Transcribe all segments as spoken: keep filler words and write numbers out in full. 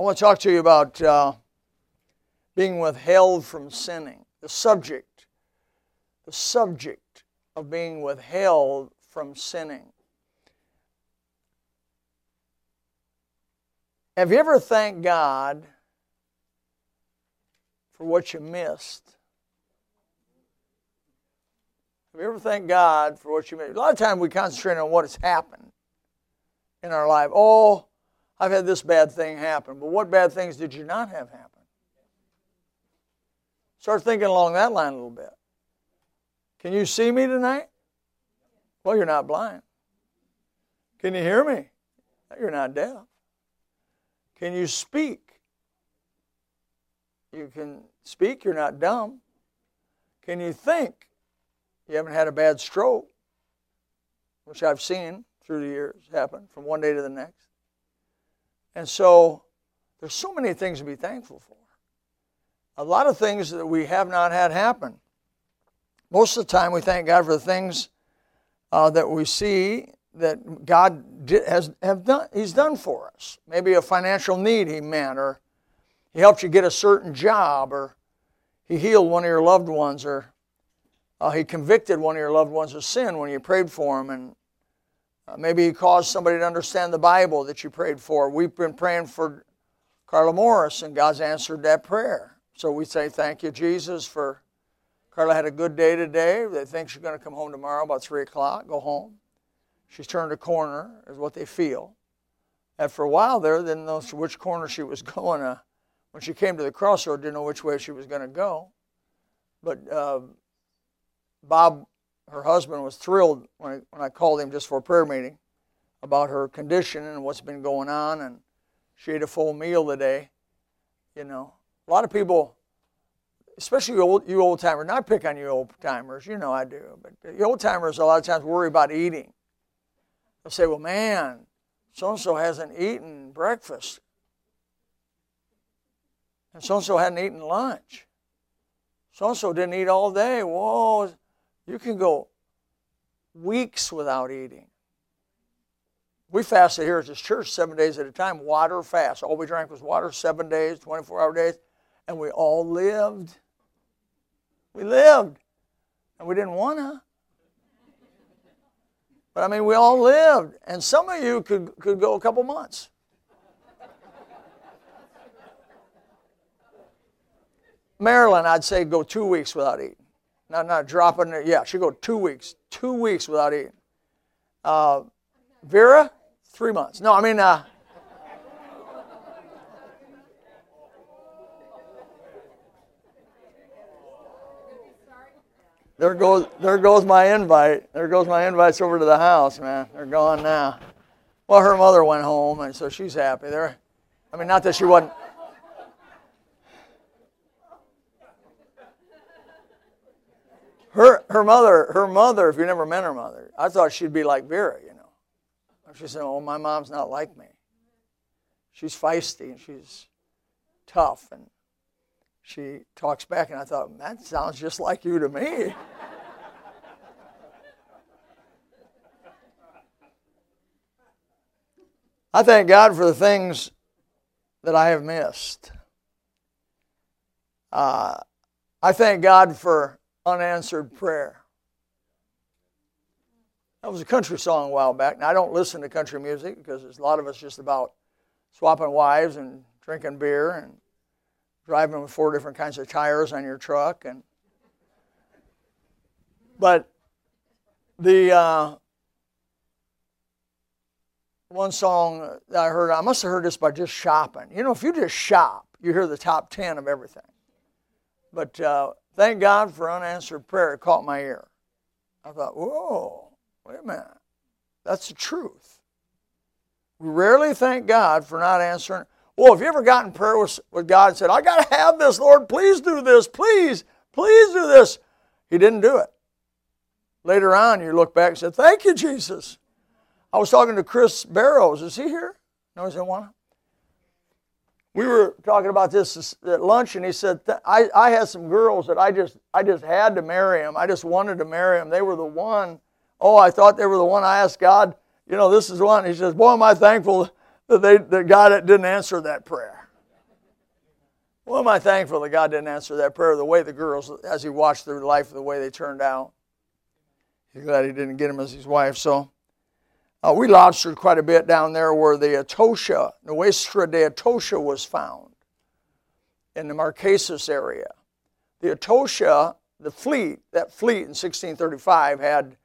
I want to talk to you about uh, being withheld from sinning. The subject, the subject of being withheld from sinning. Have you ever thanked God for what you missed? Have you ever thanked God for what you missed? A lot of times we concentrate on what has happened in our life. Oh, I've had this bad thing happen. But what bad things did you not have happen? Start thinking along that line a little bit. Can you see me tonight? Well, you're not blind. Can you hear me? You're not deaf. Can you speak? You can speak, you're not dumb. Can you think? You haven't had a bad stroke, which I've seen through the years happen from one day to the next. And so there's so many things to be thankful for. A lot of things that we have not had happen. Most of the time we thank God for the things uh, that we see that God did, has have done. He's done for us. Maybe a financial need he met, or he helped you get a certain job, or he healed one of your loved ones, or uh, he convicted one of your loved ones of sin when you prayed for him, and uh, maybe he caused somebody to understand the Bible that you prayed for. We've been praying for Carla Morris, and God's answered that prayer. So we say, thank you, Jesus, for Carla had a good day today. They think she's going to come home tomorrow about three o'clock, go home. She's turned a corner, is what they feel. And for a while there, they didn't know which corner she was going. Uh, when she came to the crossroad, didn't know which way she was going to go. But uh, Bob, her husband, was thrilled when I, when I called him just for a prayer meeting about her condition and what's been going on. And she ate a full meal today. You know, a lot of people, especially you old, you old-timers, not pick on you old-timers, you know I do, but you old-timers a lot of times worry about eating. They'll say, well, man, so-and-so hasn't eaten breakfast. And so-and-so hadn't eaten lunch. So-and-so didn't eat all day. Whoa, you can go weeks without eating. We fasted here at this church seven days at a time, water fast. All we drank was water, seven days, twenty-four hour days, and we all lived. We lived, and we didn't want to. But, I mean, we all lived, and some of you could, could go a couple months. Marilyn, I'd say go two weeks without eating. Not, not dropping it. Yeah, she'd go two weeks, two weeks without eating. Uh, Vera, three months. No, I mean, uh, There goes there goes my invite. There goes my invites over to the house, man. They're gone now. Well, her mother went home, and so she's happy. There, I mean, not that she wasn't. Her her mother her mother. If you never met her mother, I thought she'd be like Vera, you know. She said, "Oh, my mom's not like me. She's feisty and she's tough and." She talks back, and I thought, that sounds just like you to me. I thank God for the things that I have missed. Uh, I thank God for unanswered prayer. That was a country song a while back. Now, I don't listen to country music because there's a lot of us just about swapping wives and drinking beer and driving with four different kinds of tires on your truck, and but the uh, one song that I heard, I must have heard this by just shopping. You know, if you just shop, you hear the top ten of everything. But uh, thank God for unanswered prayer. It caught my ear. I thought, whoa, wait a minute, that's the truth. We rarely thank God for not answering. Well, have you ever gotten prayer with, with God and said, I got to have this, Lord, please do this, please, please do this. He didn't do it. Later on, you look back and said, thank you, Jesus. I was talking to Chris Barrows. Is he here? No, he's in one. We were talking about this at lunch, and he said, I, I had some girls that I just I just had to marry them. I just wanted to marry them. They were the one. Oh, I thought they were the one. I asked God, you know, this is one. He says, boy, am I thankful that they that God didn't answer that prayer. Well, am I thankful that God didn't answer that prayer the way the girls, as he watched their life, the way they turned out. He's glad he didn't get him as his wife. So uh, we lobstered quite a bit down there where the Atocha, Nuestra de Atocha was found in the Marquesas area. The Atocha, the fleet, that fleet in sixteen thirty-five had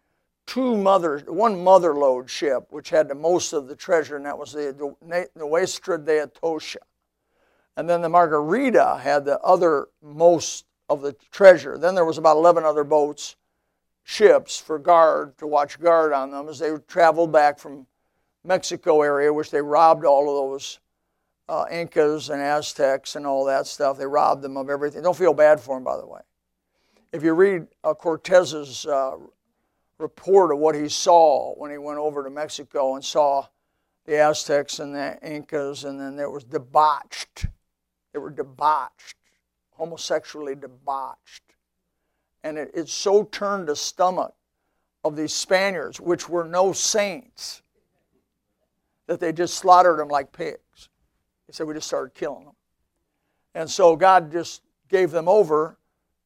two mother, one mother load ship, which had the most of the treasure, and that was the Nuestra de Atocha. And then the Margarita had the other most of the treasure. Then there was about eleven other boats, ships for guard, to watch guard on them as they traveled back from Mexico area, which they robbed all of those uh, Incas and Aztecs and all that stuff. They robbed them of everything. Don't feel bad for them, by the way. If you read uh, Cortez's uh, report of what he saw when he went over to Mexico and saw the Aztecs and the Incas, and then there was debauched. They were debauched, homosexually debauched. And it, it so turned the stomach of these Spaniards, which were no saints, that they just slaughtered them like pigs. He said, we just started killing them. And so God just gave them over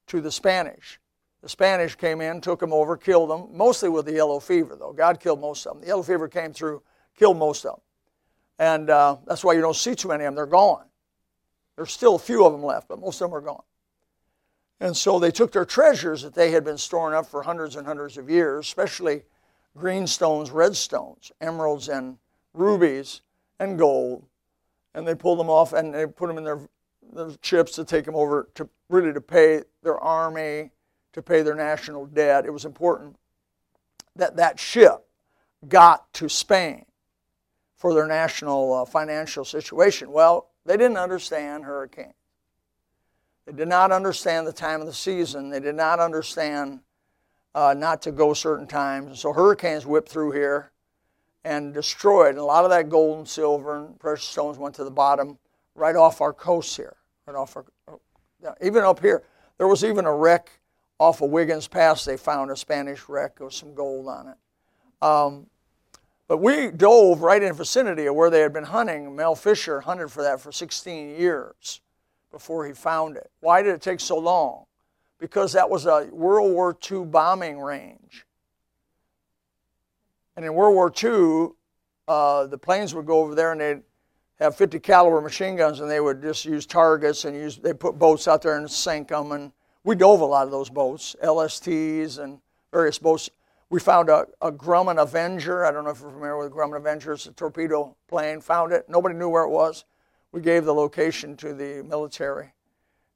to the Spanish. The Spanish came in, took them over, killed them, mostly with the yellow fever, though. God killed most of them. The yellow fever came through, killed most of them. And uh, that's why you don't see too many of them. They're gone. There's still a few of them left, but most of them are gone. And so they took their treasures that they had been storing up for hundreds and hundreds of years, especially green stones, red stones, emeralds and rubies and gold. And they pulled them off and they put them in their, their ships to take them over to really to pay their army, to pay their national debt. It was important that that ship got to Spain for their national uh, financial situation. Well, they didn't understand hurricanes. They did not understand the time of the season. They did not understand uh, not to go certain times. So hurricanes whipped through here and destroyed. And a lot of that gold and silver and precious stones went to the bottom right off our coast here. Right off our, even up here. There was even a wreck off of Wiggins Pass. They found a Spanish wreck with some gold on it. Um, But we dove right in the vicinity of where they had been hunting. Mel Fisher hunted for that for sixteen years before he found it. Why did it take so long? Because that was a World War Two bombing range. And in World War Two, uh, the planes would go over there and they'd have fifty caliber machine guns and they would just use targets and use. They put boats out there and sink them. And we dove a lot of those boats, L S Ts and various boats. We found a, a Grumman Avenger. I don't know if you're familiar with Grumman Avenger. It's a torpedo plane. Found it. Nobody knew where it was. We gave the location to the military.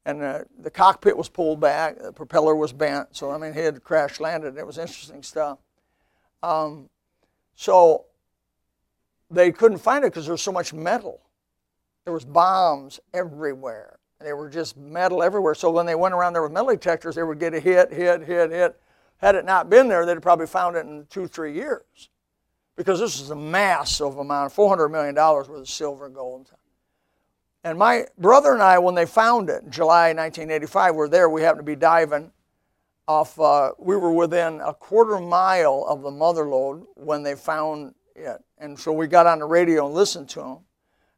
And the, the cockpit was pulled back. The propeller was bent. So, I mean, he had crash landed. It was interesting stuff. Um, so they couldn't find it because there was so much metal. There was bombs everywhere. They were just metal everywhere. So when they went around there with metal detectors, they would get a hit, hit, hit, hit. Had it not been there, they'd have probably found it in two, three years. Because this is a massive amount, four hundred million dollars worth of silver and gold. And my brother and I, when they found it in July nineteen eighty-five, we're there. We happened to be diving off. Uh, we were within a quarter mile of the mother lode when they found it. And so we got on the radio and listened to them.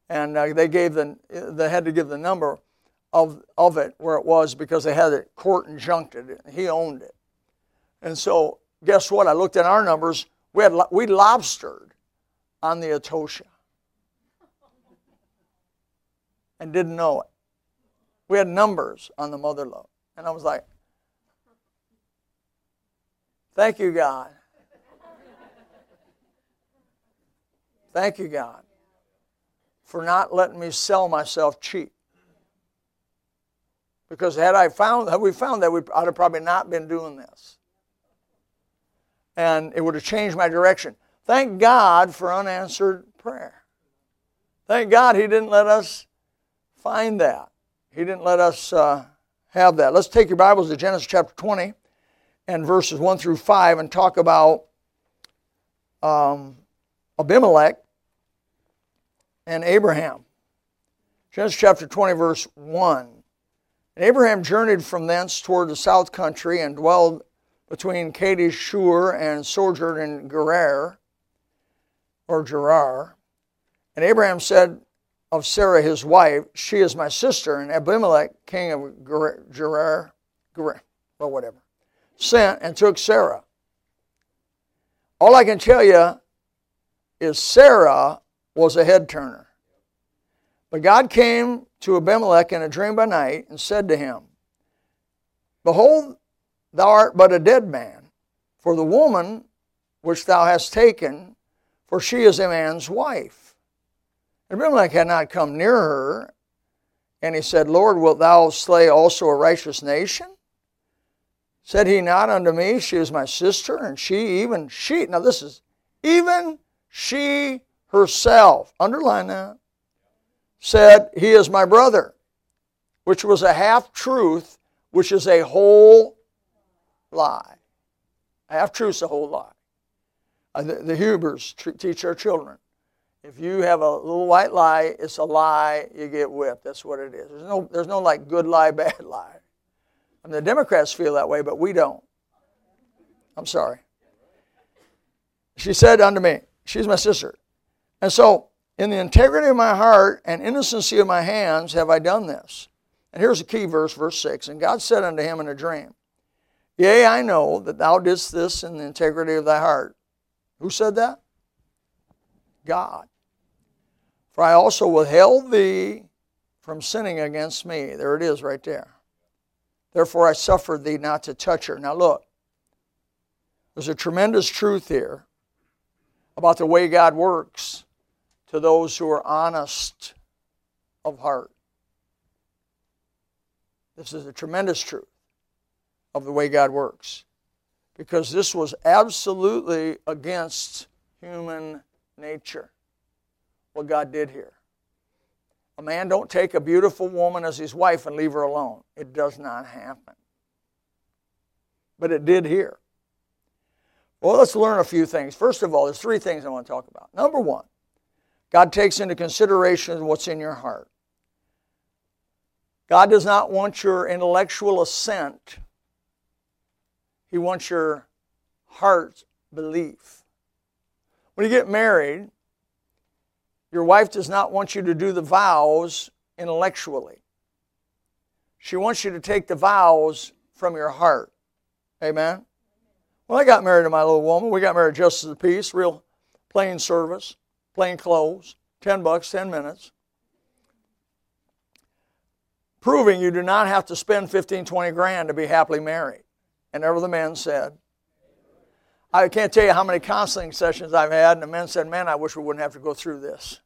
And uh, they gave the, they had to give the number of, of it, where it was, because they had it court injuncted. He owned it. And so, guess what? I looked at our numbers. We had we lobstered on the Atocha and didn't know it. We had numbers on the mother lode, and I was like, "Thank you, God. Thank you, God, for not letting me sell myself cheap." Because had I found, had we found that, we I'd have probably not been doing this. And it would have changed my direction. Thank God for unanswered prayer. Thank God he didn't let us find that. He didn't let us uh, have that. Let's take your Bibles to Genesis chapter twenty and verses one through five and talk about um, Abimelech and Abraham. Genesis chapter twenty, verse one. And Abraham journeyed from thence toward the south country and dwelled between Kadesh, Shur, and sojourned in Gerar, or Gerar. And Abraham said of Sarah his wife, she is my sister. And Abimelech, king of Gerar, Gerar, or whatever, sent and took Sarah. All I can tell you is Sarah was a head turner. But God came to Abimelech in a dream by night and said to him, "Behold, thou art but a dead man, for the woman which thou hast taken, for she is a man's wife." And Abimelech had not come near her, and he said, "Lord, wilt thou slay also a righteous nation? Said he not unto me, she is my sister, and she, even she," now this is, even she herself, underline that, "said, he is my brother," which was a half-truth, which is a whole lie. A half-truth is a whole lie. The, the Hebrews tr- teach our children, if you have a little white lie, it's a lie, you get whipped. That's what it is. There's no, there's no like good lie, bad lie. I mean, the Democrats feel that way, but we don't. I'm sorry. She said unto me, she's my sister. And so, in the integrity of my heart and innocency of my hands have I done this. And here's the key verse, verse six. And God said unto him in a dream, "Yea, I know that thou didst this in the integrity of thy heart." Who said that? God. "For I also withheld thee from sinning against me." There it is right there. "Therefore I suffered thee not to touch her." Now look, there's a tremendous truth here about the way God works to those who are honest of heart. This is a tremendous truth of the way God works, because this was absolutely against human nature, what God did here. A man don't take a beautiful woman as his wife and leave her alone. It does not happen. But it did here. Well, let's learn a few things. First of all, there's three things I want to talk about. Number one, God takes into consideration what's in your heart. God does not want your intellectual assent. He wants your heart's belief. When you get married, your wife does not want you to do the vows intellectually. She wants you to take the vows from your heart. Amen? Well, I got married to my little woman. We got married just as a piece, real plain service, plain clothes, ten bucks, ten minutes. Proving you do not have to spend fifteen, twenty grand to be happily married. And ever the men said, I can't tell you how many counseling sessions I've had, and the men said, "Man, I wish we wouldn't have to go through this."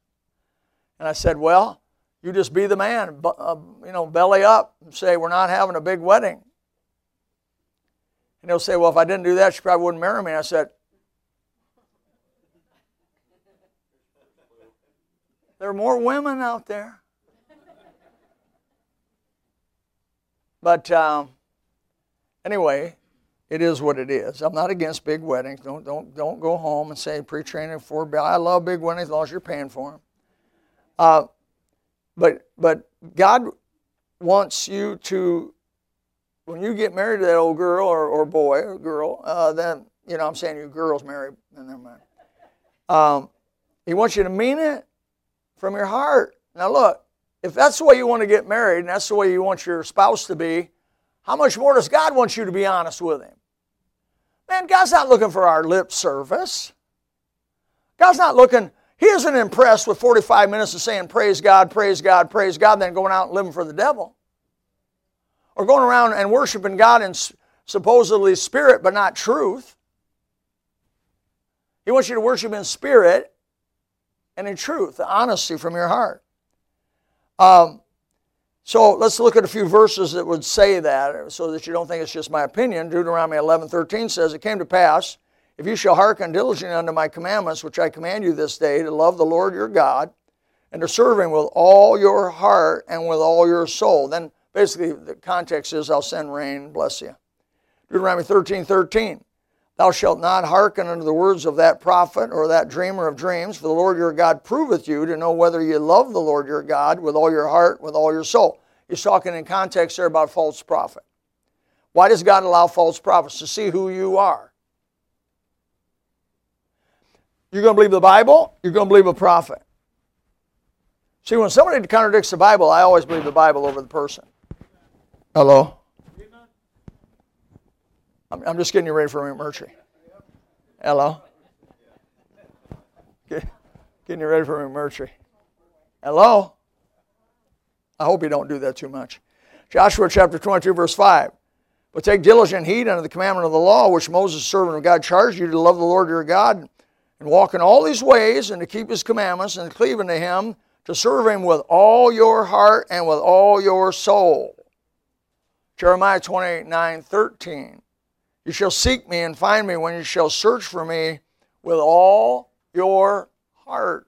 And I said, "Well, you just be the man, uh, you know, belly up and say, we're not having a big wedding." And they'll say, "Well, if I didn't do that, she probably wouldn't marry me." And I said, there are more women out there. But um, anyway, it is what it is. I'm not against big weddings. Don't, don't, don't go home and say, "Preacher ain't afford, I love big weddings as long as you're paying for them." Uh, but but God wants you to, when you get married to that old girl or, or boy or girl, uh, then, you know, I'm saying you girls marry, never mind. Um, he wants you to mean it from your heart. Now look, if that's the way you want to get married and that's the way you want your spouse to be, how much more does God want you to be honest with him? Man, God's not looking for our lip service. God's not looking. He isn't impressed with forty-five minutes of saying, "Praise God, praise God, praise God," and then going out and living for the devil. Or going around and worshiping God in supposedly spirit but not truth. He wants you to worship in spirit and in truth, the honesty from your heart. Um, so let's look at a few verses that would say that so that you don't think it's just my opinion. Deuteronomy eleven thirteen says, "It came to pass, if you shall hearken diligently unto my commandments, which I command you this day, to love the Lord your God, and to serve him with all your heart and with all your soul." Then basically the context is, I'll send rain, bless you. Deuteronomy thirteen thirteen, "Thou shalt not hearken unto the words of that prophet or that dreamer of dreams, for the Lord your God proveth you to know whether ye love the Lord your God with all your heart, with all your soul." He's talking in context there about false prophet. Why does God allow false prophets? To see who you are. You're going to believe the Bible, you're going to believe a prophet. See, when somebody contradicts the Bible, I always believe the Bible over the person. Hello? I'm, I'm just getting you ready for mercury. Hello? Get, getting you ready for mercury. Hello? I hope you don't do that too much. Joshua chapter twenty-two, verse five. But take diligent heed unto the commandment of the law, which Moses, servant of God, charged you to love the Lord your God, and walk in all his ways, and to keep his commandments, and to cleave unto him, to serve him with all your heart and with all your soul. Jeremiah twenty-nine, thirteen. You shall seek me and find me when you shall search for me with all your heart.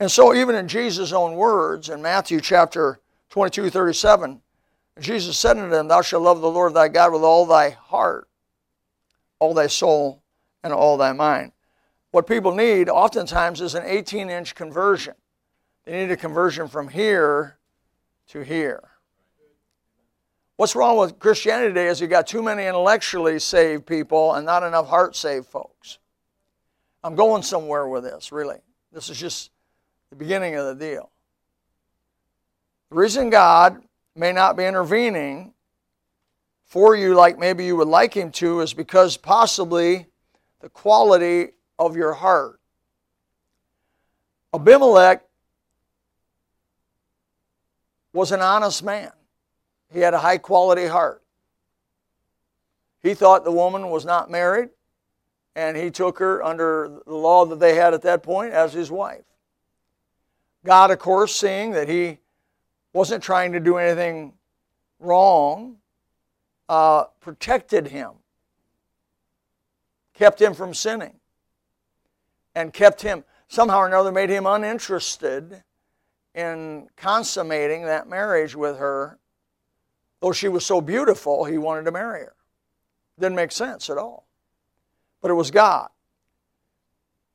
And so even in Jesus' own words, in Matthew chapter twenty-two, thirty-seven, Jesus said unto them, Thou shalt love the Lord thy God with all thy heart, all thy soul, and all thy mind. What people need oftentimes is an eighteen-inch conversion. They need a conversion from here to here. What's wrong with Christianity today is you got too many intellectually saved people and not enough heart-saved folks. I'm going somewhere with this, really. This is just the beginning of the deal. The reason God may not be intervening for you like maybe you would like him to is because possibly the quality of your heart. Abimelech was an honest man. He had a high quality heart. He thought the woman was not married, and he took her under the law that they had at that point as his wife. God, of course, seeing that he wasn't trying to do anything wrong, uh, protected him, kept him from sinning, and kept him, somehow or another, made him uninterested in consummating that marriage with her. Though she was so beautiful, he wanted to marry her. Didn't make sense at all. But it was God.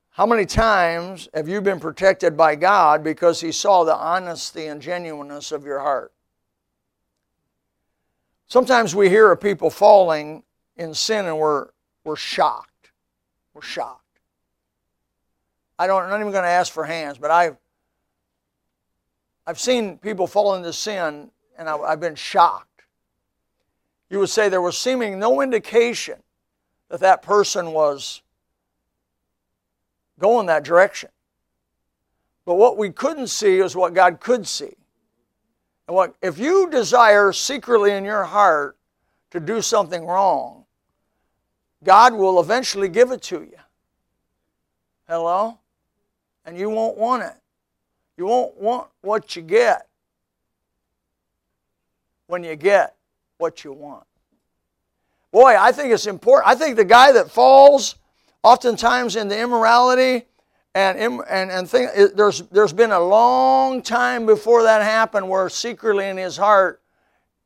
How many times have you been protected by God because he saw the honesty and genuineness of your heart? Sometimes we hear of people falling in sin and we're, we're shocked. We're shocked. I don't, I'm not even going to ask for hands, but I've, I've seen people fall into sin and I, I've been shocked. You would say there was seeming no indication that that person was going that direction. But what we couldn't see is what God could see. And what if you desire secretly in your heart to do something wrong, God will eventually give it to you. Hello? And you won't want it. You won't want what you get when you get what you want. Boy, I think it's important. I think the guy that falls oftentimes in the immorality and and, and thing, it, there's there's been a long time before that happened where secretly in his heart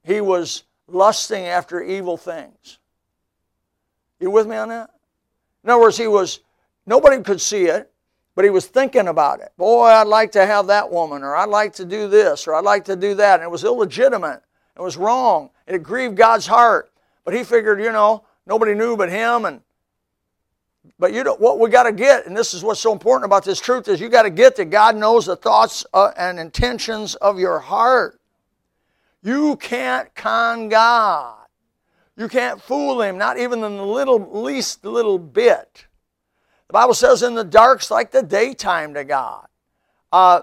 he was lusting after evil things. You with me on that? In other words, he was, nobody could see it, but he was thinking about it. Boy, I'd like to have that woman, or I'd like to do this, or I'd like to do that. And it was illegitimate. It was wrong. It grieved God's heart. But he figured, you know, nobody knew but him. And But you know what we got to get, and this is what's so important about this truth, is you got to get that God knows the thoughts uh, and intentions of your heart. You can't con God. You can't fool him, not even in the little, least little bit. The Bible says in the dark's like the daytime to God. Uh,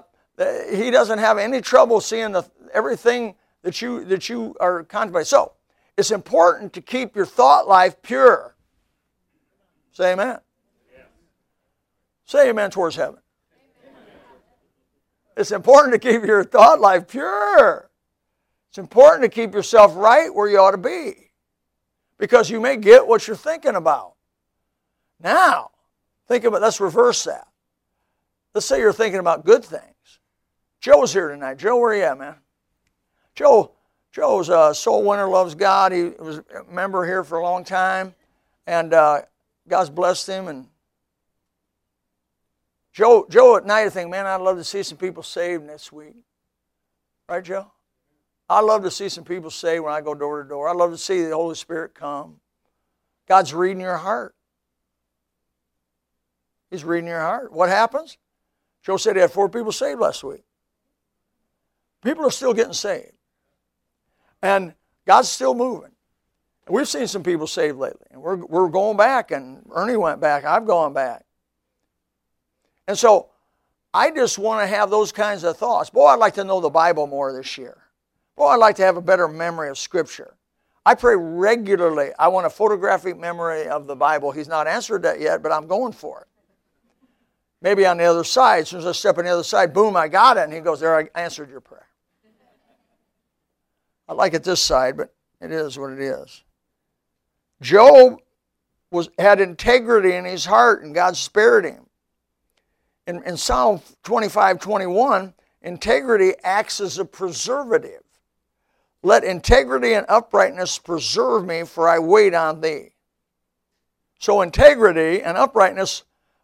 he doesn't have any trouble seeing the, everything that you, that you are contemplating. So it's important to keep your thought life pure. Say amen. Yeah. Say amen towards heaven. Amen. It's important to keep your thought life pure. It's important to keep yourself right where you ought to be, because you may get what you're thinking about. Now, think about, let's reverse that. Let's say you're thinking about good things. Joe's here tonight. Joe, where you at, man? Joe, Joe's a soul winner, loves God. He was a member here for a long time, and uh, God's blessed him. And Joe, Joe at night, I think, man, I'd love to see some people saved next week. Right, Joe? I'd love to see some people saved when I go door to door. I'd love to see the Holy Spirit come. God's reading your heart. He's reading your heart. What happens? Joe said he had four people saved last week. People are still getting saved. And God's still moving. We've seen some people saved lately. And we're, we're going back, and Ernie went back. I've gone back. And so I just want to have those kinds of thoughts. Boy, I'd like to know the Bible more this year. Boy, I'd like to have a better memory of Scripture. I pray regularly. I want a photographic memory of the Bible. He's not answered that yet, but I'm going for it. Maybe on the other side, as soon as I step on the other side, boom, I got it. And he goes, there, I answered your prayer. I like it this side, but it is what it is. Job was, had integrity in his heart, and God spared him. In, in Psalm twenty-five twenty-one, integrity acts as a preservative. Let integrity and uprightness preserve me, for I wait on thee. So integrity and uprightness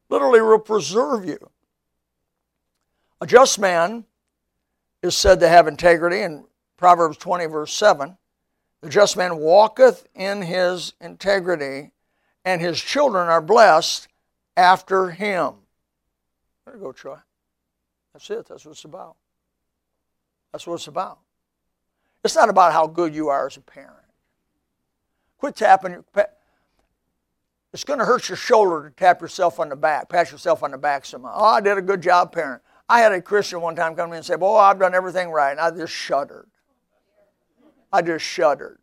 literally will preserve you. A just man is said to have integrity in Proverbs twenty, verse seven. The just man walketh in his integrity, and his children are blessed after him. There you go, Troy. That's it. That's what it's about. That's what it's about. It's not about how good you are as a parent. Quit tapping your... Pa- it's going to hurt your shoulder to tap yourself on the back, pat yourself on the back somehow. Oh, I did a good job, parent. I had a Christian one time come to me and say, oh, I've done everything right, and I just shuddered. I just shuddered.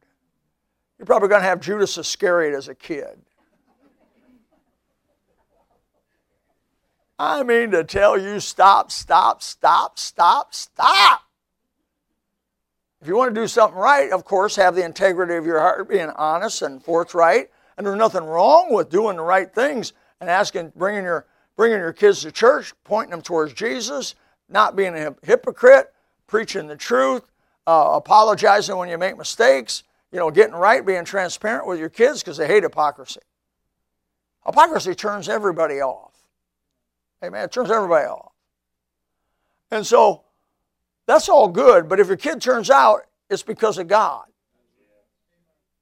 You're probably going to have Judas Iscariot as a kid. I mean to tell you, stop, stop, stop, stop, stop. If you want to do something right, of course, have the integrity of your heart, being honest and forthright. And there's nothing wrong with doing the right things and asking, bringing your, bringing your kids to church, pointing them towards Jesus, not being a hypocrite, preaching the truth, uh, apologizing when you make mistakes, you know, getting right, being transparent with your kids because they hate hypocrisy. Hypocrisy turns everybody off. Amen. It turns everybody off. And so that's all good, but if your kid turns out, it's because of God.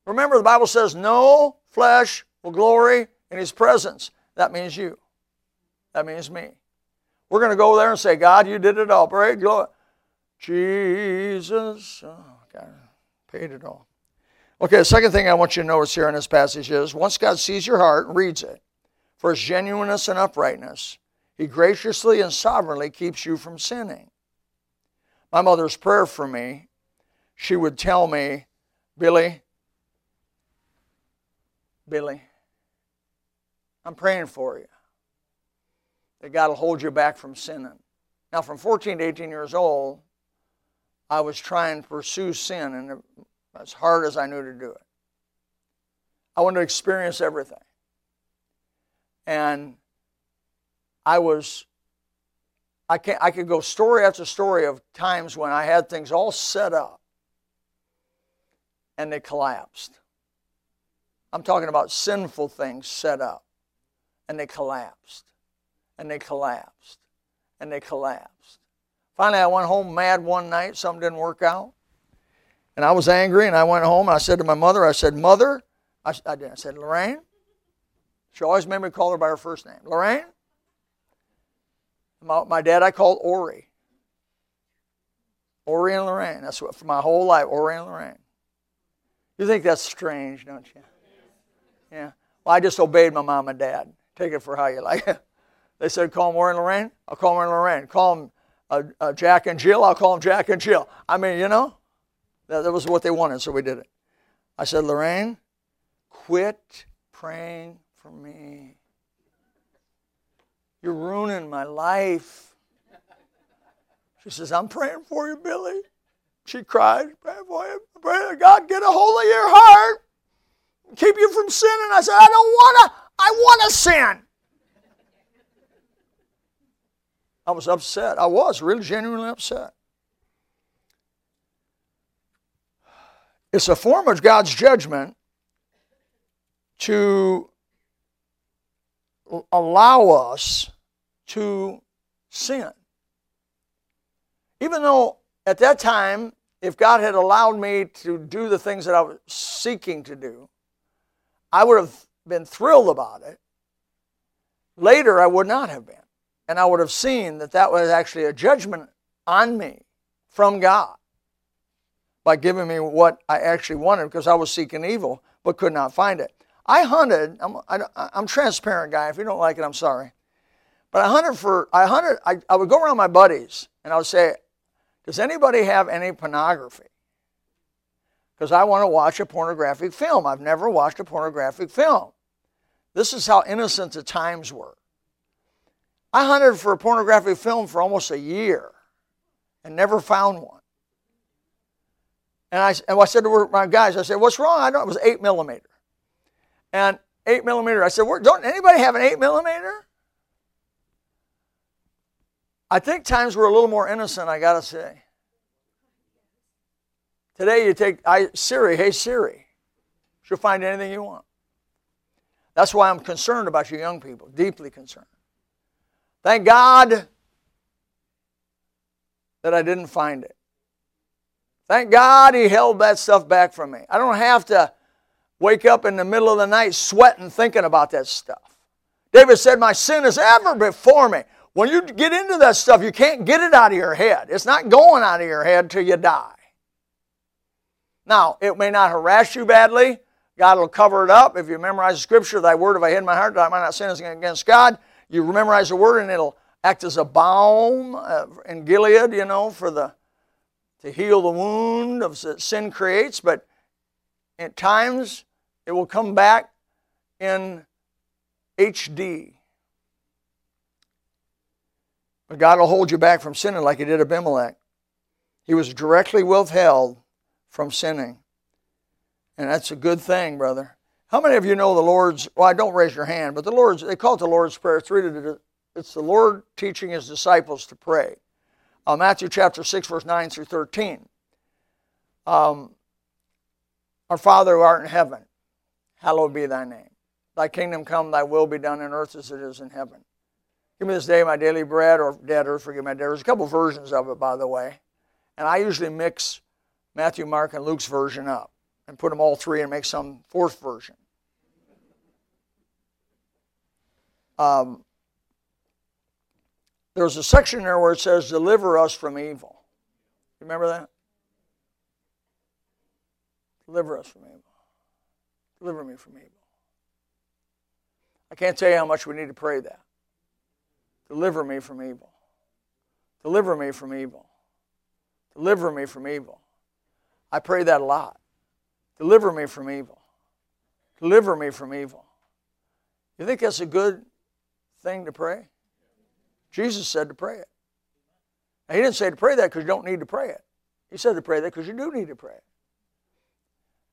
Remember, the Bible says, no flesh will glory in his presence. That means you. That means me. We're going to go there and say, God, you did it all. Praise glory. Jesus. Oh, God paid it all. Okay, the second thing I want you to notice here in this passage is, once God sees your heart and reads it, for its genuineness and uprightness, he graciously and sovereignly keeps you from sinning. My mother's prayer for me, she would tell me, Billy, Billy, I'm praying for you, that God will hold you back from sinning. Now, from fourteen to eighteen years old, I was trying to pursue sin and as hard as I knew to do it. I wanted to experience everything. And I was, I can't, I could go story after story of times when I had things all set up and they collapsed. I'm talking about sinful things set up, and they collapsed, and they collapsed, and they collapsed. Finally, I went home mad one night. Something didn't work out, and I was angry, and I went home, and I said to my mother, I said, Mother, I, I did. I said, Lorraine. She always made me call her by her first name. Lorraine. My, my dad I called Ori. Ori and Lorraine. That's what, for my whole life, Ori and Lorraine. You think that's strange, don't you? Yeah, well, I just obeyed my mom and dad. Take it for how you like it. They said, call them Warren Lorraine. I'll call them Warren Lorraine. Call them uh, uh, Jack and Jill. I'll call them Jack and Jill. I mean, you know, that, that was what they wanted, so we did it. I said, Lorraine, quit praying for me. You're ruining my life. She says, I'm praying for you, Billy. She cried, praying for you. Pray, God, get a hold of your heart. Keep you from sinning. I said, I don't want to. I want to sin. I was upset. I was really genuinely upset. It's a form of God's judgment to allow us to sin. Even though at that time, if God had allowed me to do the things that I was seeking to do, I would have been thrilled about it. Later, I would not have been. And I would have seen that that was actually a judgment on me from God by giving me what I actually wanted, because I was seeking evil but could not find it. I hunted. I'm, I, I'm a transparent guy. If you don't like it, I'm sorry. But I hunted for, I hunted, I, I would go around my buddies and I would say, does anybody have any pornography? Because I want to watch a pornographic film. I've never watched a pornographic film. This is how innocent the times were. I hunted for a pornographic film for almost a year and never found one. And I, and I said to my guys, I said, what's wrong? I don't, it was eight millimeter. And eight millimeter, I said, don't anybody have an eight millimeter? I think times were a little more innocent, I gotta say. Today you take I, Siri, hey Siri, she'll find anything you want. That's why I'm concerned about you young people, deeply concerned. Thank God that I didn't find it. Thank God he held that stuff back from me. I don't have to wake up in the middle of the night sweating, thinking about that stuff. David said, my sin is ever before me. When you get into that stuff, you can't get it out of your head. It's not going out of your head till you die. Now, it may not harass you badly. God will cover it up. If you memorize the scripture, thy word have I hid in my heart, that I might not sin against God. You memorize the word, and it'll act as a balm in Gilead, you know, for the to heal the wound of sin creates. But at times, it will come back in H D. But God will hold you back from sinning like he did Abimelech. He was directly withheld from sinning. And that's a good thing, brother. How many of you know the Lord's, well, I don't raise your hand, but the Lord's, they call it the Lord's Prayer. Three to, it's the Lord teaching his disciples to pray. Uh, Matthew chapter six, verse nine through thirteen. Um, Our Father who art in heaven, hallowed be thy name. Thy kingdom come, thy will be done on earth as it is in heaven. Give me this day my daily bread, or debtor, forgive my debtors. There's a couple versions of it, by the way. And I usually mix Matthew, Mark, and Luke's version up and put them all three and make some fourth version. Um, there's a section there where it says, deliver us from evil. You remember that? Deliver us from evil. Deliver me from evil. I can't tell you how much we need to pray that. Deliver me from evil. Deliver me from evil. Deliver me from evil. I pray that a lot. Deliver me from evil. Deliver me from evil. You think that's a good thing to pray? Jesus said to pray it. Now, he didn't say to pray that because you don't need to pray it. He said to pray that because you do need to pray it.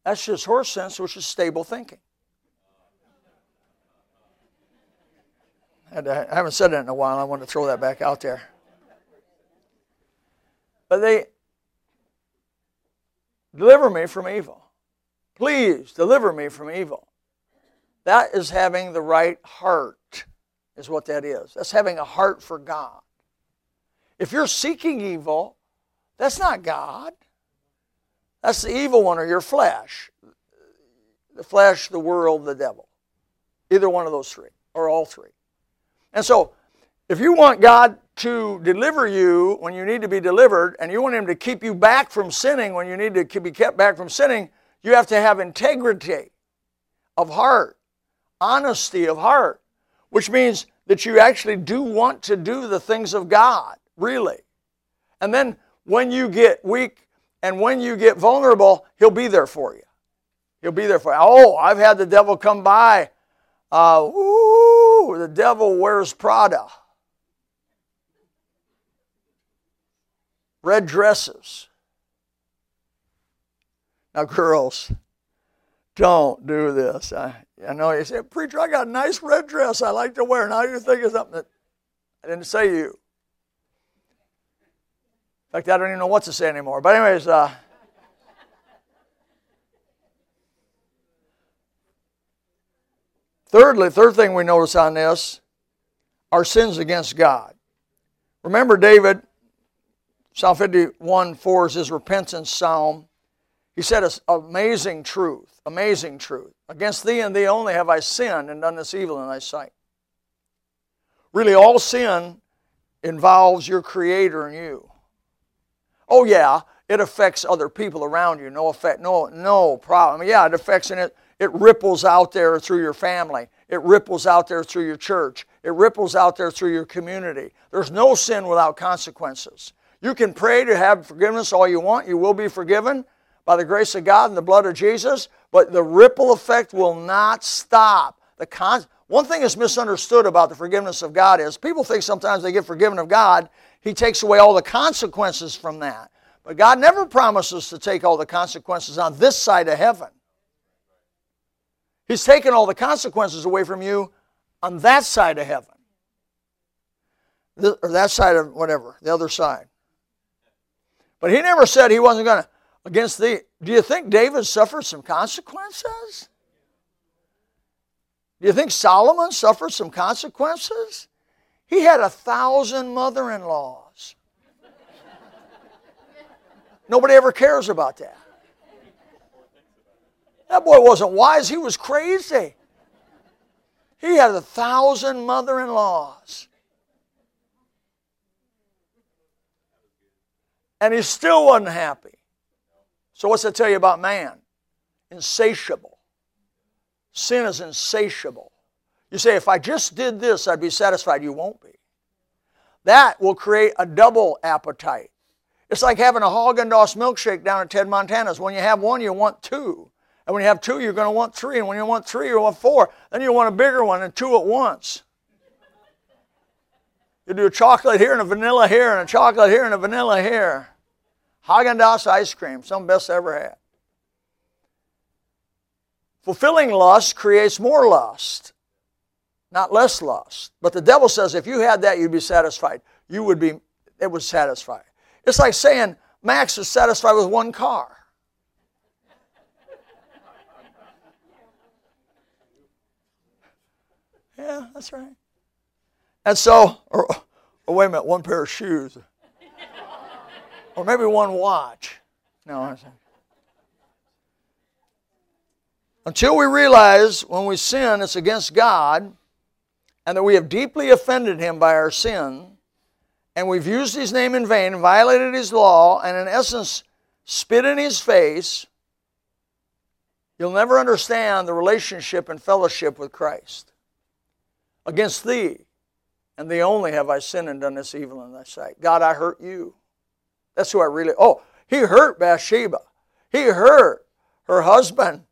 That's just horse sense, which is stable thinking. I haven't said that in a while. I wanted to throw that back out there. But they, deliver me from evil. Please deliver me from evil. That is having the right heart, is what that is. That's having a heart for God. If you're seeking evil, that's not God. That's the evil one, or your flesh. The flesh, the world, the devil. Either one of those three, or all three. And so, if you want God to deliver you when you need to be delivered, and you want him to keep you back from sinning when you need to be kept back from sinning, you have to have integrity of heart, honesty of heart, which means that you actually do want to do the things of God, really. And then when you get weak and when you get vulnerable, he'll be there for you. He'll be there for you. Oh, I've had the devil come by. Uh, ooh, the devil wears Prada. Red dresses. Now, girls, don't do this. I, I know you say, preacher, I got a nice red dress I like to wear. Now you're thinking something that I didn't say you. In fact, I don't even know what to say anymore. But anyways, uh, thirdly, third thing we notice on this, our sins against God. Remember David, Psalm fifty-one four is his repentance psalm. He said an amazing truth, amazing truth. Against thee and thee only have I sinned and done this evil in thy sight. Really, all sin involves your Creator and you. Oh yeah, it affects other people around you. No effect, no, no problem. Yeah, it affects and it, it ripples out there through your family. It ripples out there through your church. It ripples out there through your community. There's no sin without consequences. You can pray to have forgiveness all you want. You will be forgiven by the grace of God and the blood of Jesus, but the ripple effect will not stop. The con- One thing that's misunderstood about the forgiveness of God is people think sometimes they get forgiven of God, He takes away all the consequences from that. But God never promises to take all the consequences on this side of heaven. He's taken all the consequences away from you on that side of heaven. Or that side of whatever, the other side. But He never said He wasn't going to, against thee. Do you think David suffered some consequences? Do you think Solomon suffered some consequences? He had a thousand mother-in-laws. Nobody ever cares about that. That boy wasn't wise. He was crazy. He had a thousand mother-in-laws. And he still wasn't happy. So what's that tell you about man? Insatiable. Sin is insatiable. You say, if I just did this, I'd be satisfied. You won't be. That will create a double appetite. It's like having a Häagen-Dazs milkshake down at Ted Montana's. When you have one, you want two. And when you have two, you're going to want three. And when you want three, you want four. Then you want a bigger one and two at once. You do a chocolate here and a vanilla here and a chocolate here and a vanilla here. Häagen-Dazs ice cream, some best I ever had. Fulfilling lust creates more lust, not less lust. But the devil says if you had that, you'd be satisfied. You would be, it would satisfy. It's like saying Max is satisfied with one car. Yeah, that's right. And so, or, or wait a minute, one pair of shoes. Or maybe one watch. No, I'm sorry. Until we realize when we sin, it's against God, and that we have deeply offended Him by our sin, and we've used His name in vain, violated His law, and in essence, spit in His face, you'll never understand the relationship and fellowship with Christ. Against thee, and thee only have I sinned and done this evil in thy sight. God, I hurt you. That's who I really... Oh, he hurt Bathsheba. He hurt her husband.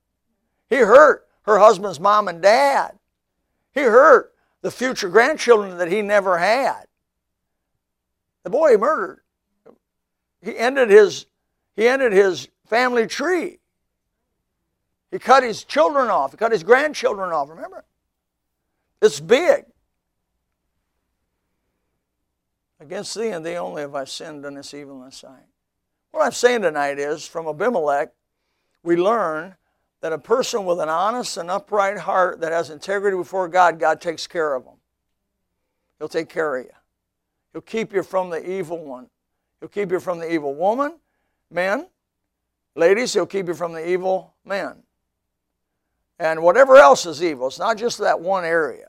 He hurt her husband's mom and dad. He hurt the future grandchildren that he never had. The boy he murdered. He ended his, he ended his family tree. He cut his children off. He cut his grandchildren off. Remember? It's big. Against thee and thee only have I sinned in this evil in thy sight. What I'm saying tonight is, from Abimelech, we learn that a person with an honest and upright heart that has integrity before God, God takes care of them. He'll take care of you. He'll keep you from the evil one. He'll keep you from the evil woman, men, ladies. He'll keep you from the evil men. And whatever else is evil, it's not just that one area.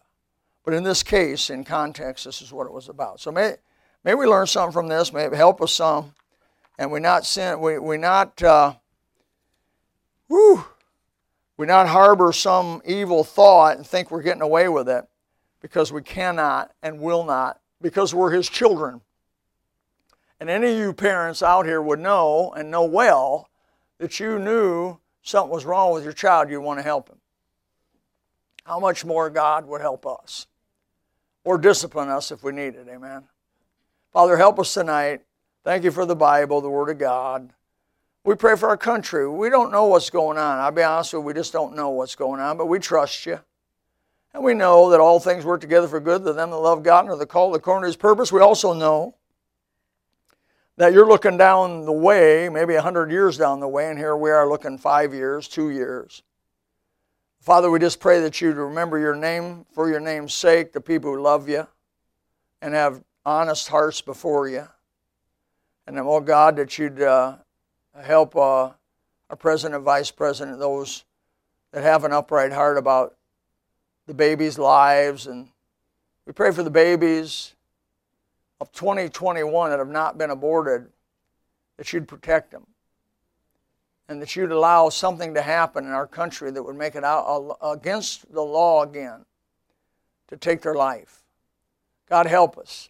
But in this case, in context, this is what it was about. So may, may we learn something from this, may it help us some, and we not sin, we, we not uh, whew, we not harbor some evil thought and think we're getting away with it, because we cannot and will not, because we're His children. And any of you parents out here would know, and know well, that you knew something was wrong with your child, you want to help him. How much more God would help us or discipline us if we needed, amen? Father, help us tonight. Thank you for the Bible, the Word of God. We pray for our country. We don't know what's going on. I'll be honest with you, we just don't know what's going on, but we trust you. And we know that all things work together for good to them that love God and are the called according to His purpose. We also know that you're looking down the way, maybe one hundred years down the way, and here we are looking five years, two years. Father, we just pray that you remember your name for your name's sake, the people who love you and have honest hearts before you. And, oh God, that you'd uh, help uh, our president and vice president, those that have an upright heart about the babies' lives. And we pray for the babies of twenty twenty-one that have not been aborted, that you'd protect them, and that you'd allow something to happen in our country that would make it out against the law again to take their life. God, help us.